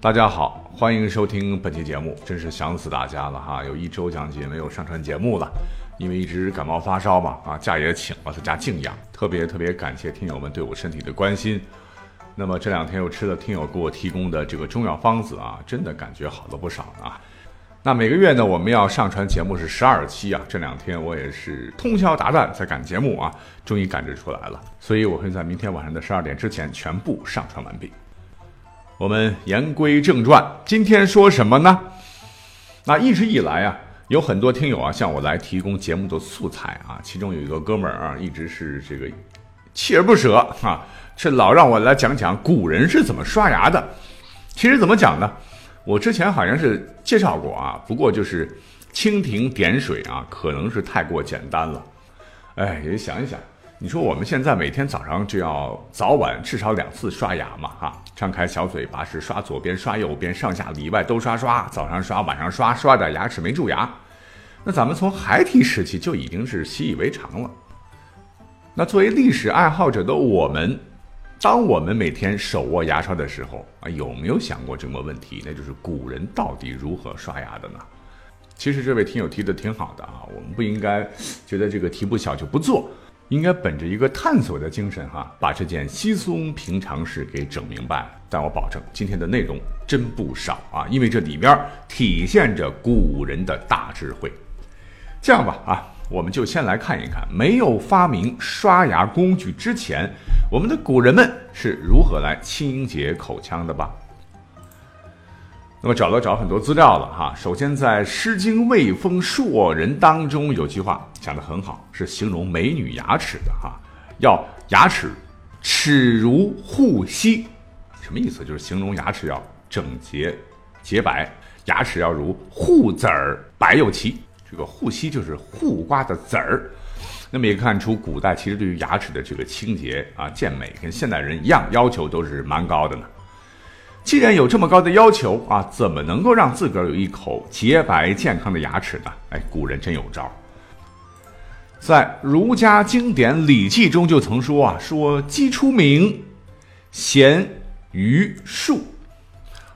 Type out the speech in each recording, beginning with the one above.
大家好，欢迎收听本期节目，真是想死大家了哈！有一周将近没有上传节目了，因为一直感冒发烧嘛，假也请了在家静养，特别感谢听友们对我身体的关心。那么这两天又吃了听友给我提供的这个中药方子啊，真的感觉好了不少啊。那每个月呢，我们要上传节目是12期啊，这两天我也是通宵达旦在赶节目啊，终于赶制出来了，所以我会在明天晚上的12点之前全部上传完毕。我们言归正传，今天说什么呢？那一直以来啊，有很多听友啊向我来提供节目的素材啊，其中有一个哥们儿啊，一直是这个锲而不舍啊，这老让我来讲讲古人是怎么刷牙的。其实怎么讲呢？我之前好像是介绍过啊，不过就是蜻蜓点水啊，可能是太过简单了。哎，也想一想。你说我们现在每天早上就要早晚至少2次刷牙嘛哈，张开小嘴巴是刷左边刷右边上下里外都刷，早上刷晚上刷点牙齿没蛀牙。那咱们从孩提时期就已经是习以为常了。那作为历史爱好者的我们，当我们每天手握牙刷的时候啊，有没有想过这么问题，那就是古人到底如何刷牙的呢？其实这位听友提的挺好的啊，我们不应该觉得这个题不小就不做。应该本着一个探索的精神哈，把这件稀松平常事给整明白了。但我保证今天的内容真不少啊，因为这里边体现着古人的大智慧。这样吧啊，我们就先来看一看，没有发明刷牙工具之前，我们的古人们是如何来清洁口腔的吧。那么找了找很多资料了哈，首先在《诗经·卫风·硕人》当中有句话讲得很好，是形容美女牙齿的哈，要牙齿齿如护膝，什么意思？就是形容牙齿要整洁洁白，牙齿要如护子儿白又齐，这个护膝就是护瓜的子儿。那么也看出古代其实对于牙齿的这个清洁啊健美跟现代人一样，要求都是蛮高的呢。既然有这么高的要求啊，怎么能够让自个儿有一口洁白健康的牙齿呢？哎，古人真有招。在儒家经典《礼记》中就曾说啊，说鸡出名，咸于漱。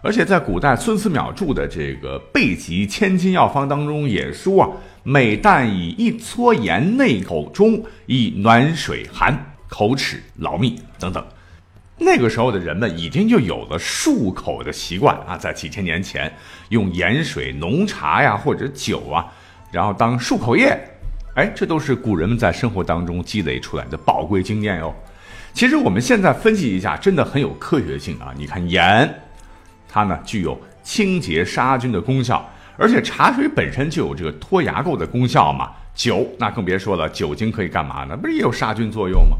而且在古代孙思邈著的这个《备急千金药方》当中也说啊，每旦以一撮盐内口中，以暖水寒，口齿劳密等等。那个时候的人们已经就有了漱口的习惯啊，在几千年前用盐水、浓茶呀或者酒啊，然后当漱口液，哎，这都是古人们在生活当中积累出来的宝贵经验哟。其实我们现在分析一下，真的很有科学性啊。你看盐，它呢具有清洁杀菌的功效，而且茶水本身就有这个脱牙垢的功效嘛。酒那更别说了，酒精可以干嘛呢？不是也有杀菌作用吗？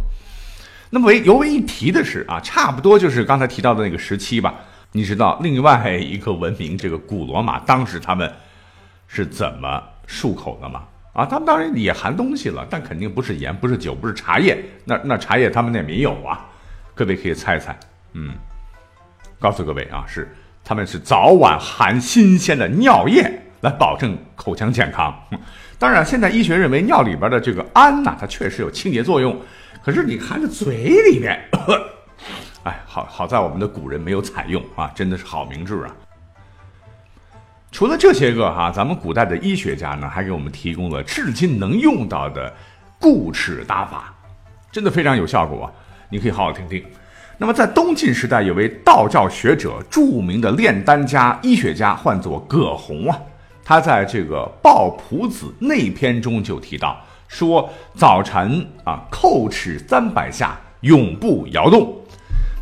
那么尤为一提的是啊，差不多就是刚才提到的那个时期吧。你知道另外一个文明这个古罗马当时他们是怎么漱口的吗？啊，他们当然也含东西了，但肯定不是盐，不是酒，不是茶叶。那茶叶他们那没有啊。各位可以猜猜，告诉各位啊，是他们是早晚含新鲜的尿液来保证口腔健康。当然现在医学认为尿里边的这个氨呢，它确实有清洁作用。可是你含在嘴里面，哎，好在我们的古人没有采用啊，真的是好明智啊。除了这些个哈，咱们古代的医学家呢，还给我们提供了至今能用到的固齿打法，真的非常有效果啊，你可以好好听听。那么在东晋时代，有位道教学者、著名的炼丹家、医学家，唤作葛洪啊，他在这个《抱朴子内篇》中就提到。说早晨啊，叩齿300下，永不摇动。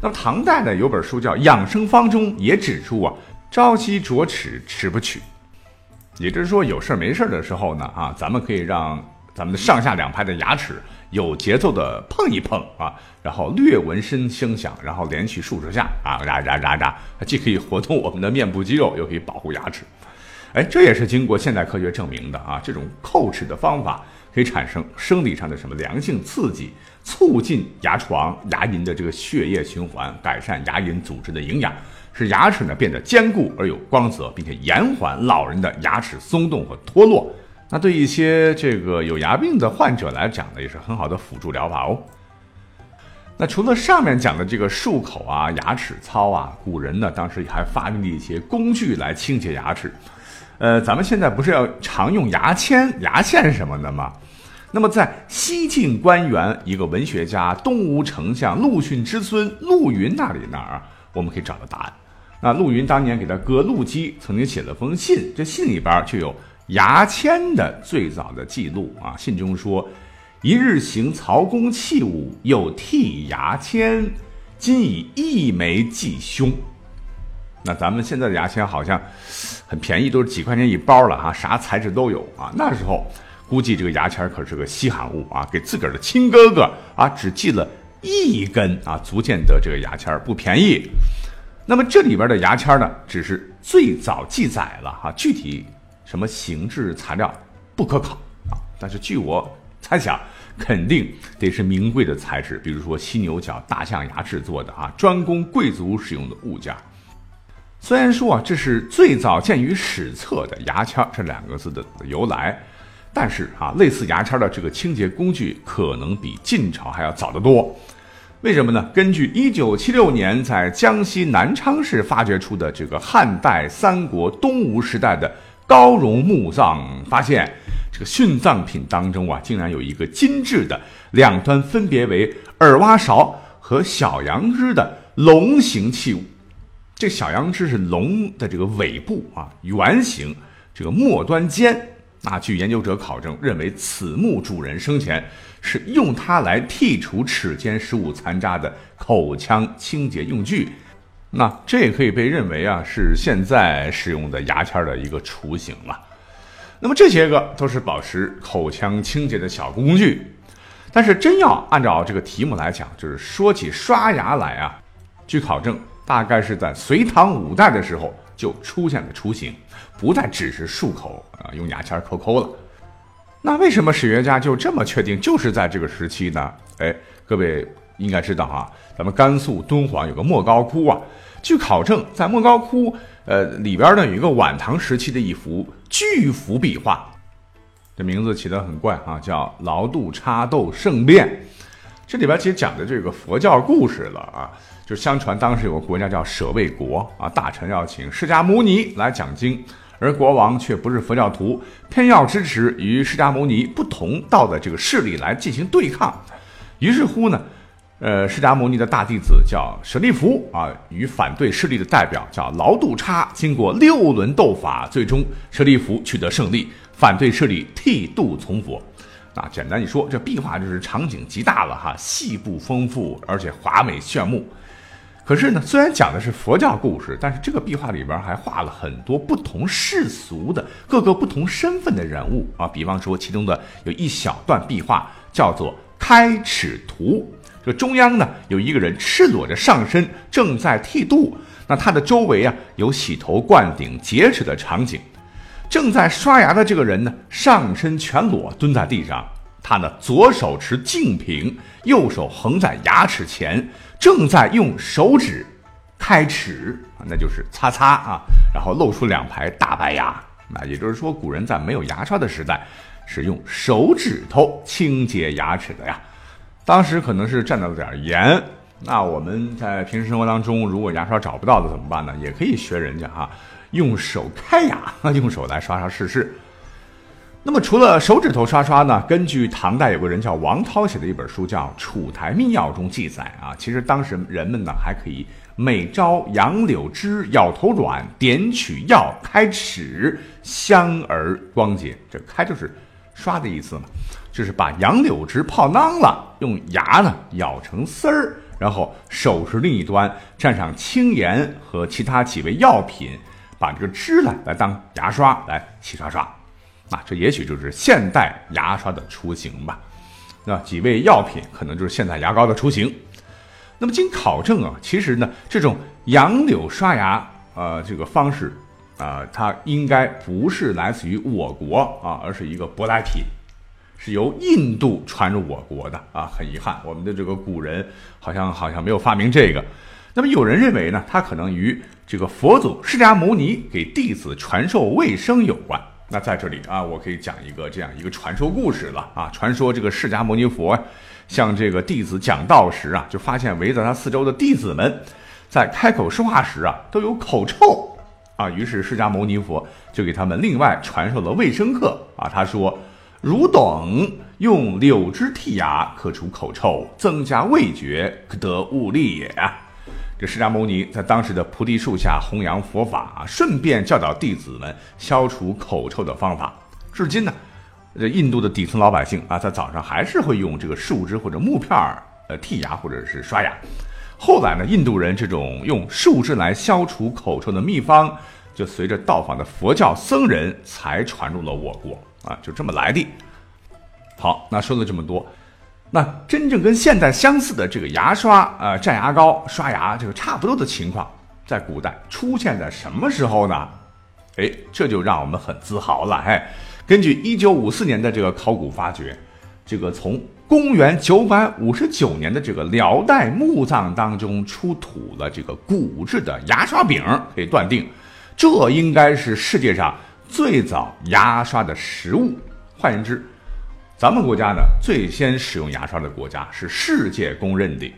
那么唐代呢，有本书叫《养生方》中也指出啊，朝夕啄齿，齿不取。也就是说，有事没事的时候呢，啊，咱们可以让咱们的上下2排的牙齿有节奏的碰一碰啊，然后略闻声响，然后连续数十下啊，喳喳喳喳，既可以活动我们的面部肌肉，又可以保护牙齿。哎，这也是经过现代科学证明的啊，这种叩齿的方法可以产生生理上的什么良性刺激，促进牙床牙龈的这个血液循环，改善牙龈组织的营养，使牙齿呢变得坚固而有光泽，并且延缓老人的牙齿松动和脱落。那对一些这个有牙病的患者来讲呢，也是很好的辅助疗法哦。那除了上面讲的这个漱口啊、牙齿操啊，古人呢当时还发明了一些工具来清洁牙齿。咱们现在不是要常用牙签、牙线什么的吗？那么在西晋官员一个文学家东吴丞相陆逊之孙陆云那里呢，我们可以找到答案。那陆云当年给他哥陆机曾经写了封信，这信里边就有牙签的最早的记录啊。信中说：一日行曹公器物，有剔牙签，今以一枚计凶。那咱们现在的牙签好像很便宜，都是几块钱一包了啊，啥材质都有啊。那时候估计这个牙签可是个稀罕物啊，给自个儿的亲哥哥啊只寄了一根啊，足见得这个牙签不便宜。那么这里边的牙签呢，只是最早记载了啊，具体什么形制材料不可考啊，但是据我猜想，肯定得是名贵的材质，比如说犀牛角、大象牙制作的啊，专供贵族使用的物件。虽然说啊，这是最早见于史册的牙签这两个字的由来，但是啊，类似牙签的这个清洁工具可能比晋朝还要早得多。为什么呢？根据1976年在江西南昌市发掘出的这个汉代三国东吴时代的高容墓葬发现，这个殉葬品当中啊，竟然有一个金制的两端分别为耳挖勺和小羊脂的龙形器物。这小羊脂是龙的这个尾部啊，圆形，这个末端尖。那据研究者考证，认为此墓主人生前是用它来剔除齿间食物残渣的口腔清洁用具。那这也可以被认为啊，是现在使用的牙签的一个雏形了。那么这些个都是保持口腔清洁的小工具。但是真要按照这个题目来讲，就是说起刷牙来啊，据考证，大概是在隋唐五代的时候就出现了雏形，不再只是漱口啊，用牙签抠抠了。那为什么史学家就这么确定就是在这个时期呢？哎，各位应该知道啊，咱们甘肃敦煌有个莫高窟啊，据考证，在莫高窟里边呢有一个晚唐时期的一幅巨幅壁画，这名字起得很怪啊，叫劳度插斗圣变。这里边其实讲的这个佛教故事了啊，就相传当时有个国家叫舍卫国啊，大臣要请释迦牟尼来讲经，而国王却不是佛教徒，偏要支持与释迦牟尼不同道的这个势力来进行对抗。于是乎呢，释迦牟尼的大弟子叫舍利弗啊，与反对势力的代表叫劳度差，经过6轮斗法，最终舍利弗取得胜利，反对势力剃度从佛。那简单一说，这壁画就是场景极大了哈，细部丰富，而且华美炫目。可是呢，虽然讲的是佛教故事，但是这个壁画里边还画了很多不同世俗的各个不同身份的人物啊，比方说其中的有一小段壁画叫做开齿图，这中央呢有一个人赤裸着上身正在剃度，那他的周围啊有洗头、灌顶、截齿的场景。正在刷牙的这个人呢，上身全裸蹲在地上，他呢左手持净瓶，右手横在牙齿前，正在用手指开齿，那就是擦擦啊，然后露出2排大白牙。那也就是说，古人在没有牙刷的时代，是用手指头清洁牙齿的呀。当时可能是蘸到了点盐。那我们在平时生活当中，如果牙刷找不到的怎么办呢？也可以学人家啊，用手开牙，用手来刷刷试试。那么除了手指头刷刷呢，根据唐代有个人叫王涛写的一本书叫《楚台秘要》中记载啊，其实当时人们呢还可以每朝杨柳枝、咬头软、点取药、开齿，香而光洁。这开就是刷的意思嘛，就是把杨柳枝泡囊了，用牙呢咬成丝儿，然后手持另一端蘸上青盐和其他几味药品，把这个汁来当牙刷来洗刷刷。那这也许就是现代牙刷的雏形吧。那几味药品可能就是现代牙膏的雏形。那么经考证啊，其实呢，这种杨柳刷牙这个方式它应该不是来自于我国而是一个舶来品，是由印度传入我国的很遗憾，我们的这个古人好像没有发明这个。那么有人认为呢，它可能与这个佛祖释迦牟尼给弟子传授卫生有关。那在这里我可以讲一个这样一个传说故事了传说这个释迦牟尼佛向这个弟子讲道时就发现围在他四周的弟子们在开口说话时都有口臭于是释迦牟尼佛就给他们另外传授了卫生课他说：汝等用柳枝剔牙，可除口臭，增加味觉，可得物力也。这释迦牟尼在当时的菩提树下弘扬佛法顺便教导弟子们消除口臭的方法。至今呢，这印度的底层老百姓在早上还是会用这个树枝或者木片剔牙或者是刷牙。后来呢，印度人这种用树枝来消除口臭的秘方，就随着到访的佛教僧人才传入了我国就这么来的。好，那说了这么多。那真正跟现代相似的这个牙刷蘸牙膏刷牙这个差不多的情况，在古代出现在什么时候呢？这就让我们很自豪了。根据1954年的这个考古发掘，这个从公元959年的这个辽代墓葬当中出土了这个骨制的牙刷柄，可以断定这应该是世界上最早牙刷的实物。换言之，咱们国家呢，最先使用牙刷的国家是世界公认的，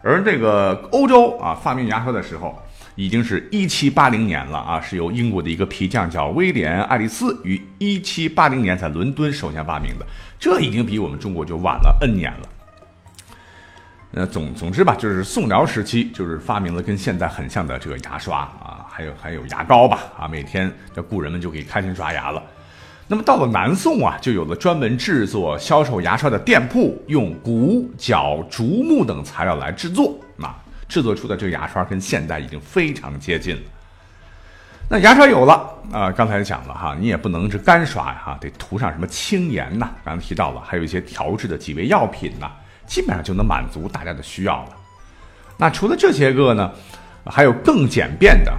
而这个欧洲发明牙刷的时候，已经是1780年了是由英国的一个皮匠叫威廉·爱丽丝于1780年在伦敦首先发明的，这已经比我们中国就晚了 N 年了。总之吧，就是宋辽时期就是发明了跟现在很像的这个牙刷还有牙膏吧每天这古人们就可以开心刷牙了。那么到了南宋就有了专门制作销售牙刷的店铺，用骨、角、竹木等材料来制作制作出的这个牙刷跟现代已经非常接近了。那牙刷有了刚才讲了你也不能是干刷得涂上什么青盐呐刚才提到了，还有一些调制的几味药品呐基本上就能满足大家的需要了。那除了这些个呢，还有更简便的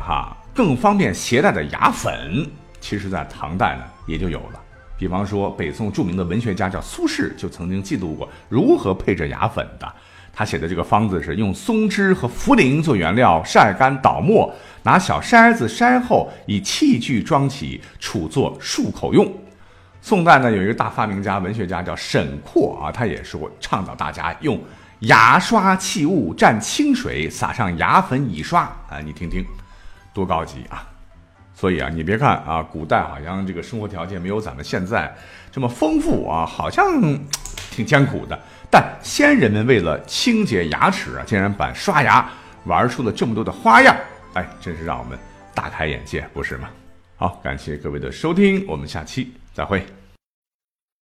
更方便携带的牙粉，其实在唐代呢也就有了。比方说北宋著名的文学家叫苏轼，就曾经记录过如何配制牙粉的。他写的这个方子是用松枝和茯苓做原料，晒干捣末，拿小筛子筛后，以器具装起，储作漱口用。宋代呢有一个大发明家文学家叫沈括他也说倡导大家用牙刷器物蘸清水撒上牙粉以刷你听听多高级啊！所以你别看古代好像这个生活条件没有咱们现在这么丰富好像挺艰苦的，但先人们为了清洁牙齿竟然把刷牙玩出了这么多的花样，真是让我们大开眼界，不是吗？好，感谢各位的收听，我们下期再会。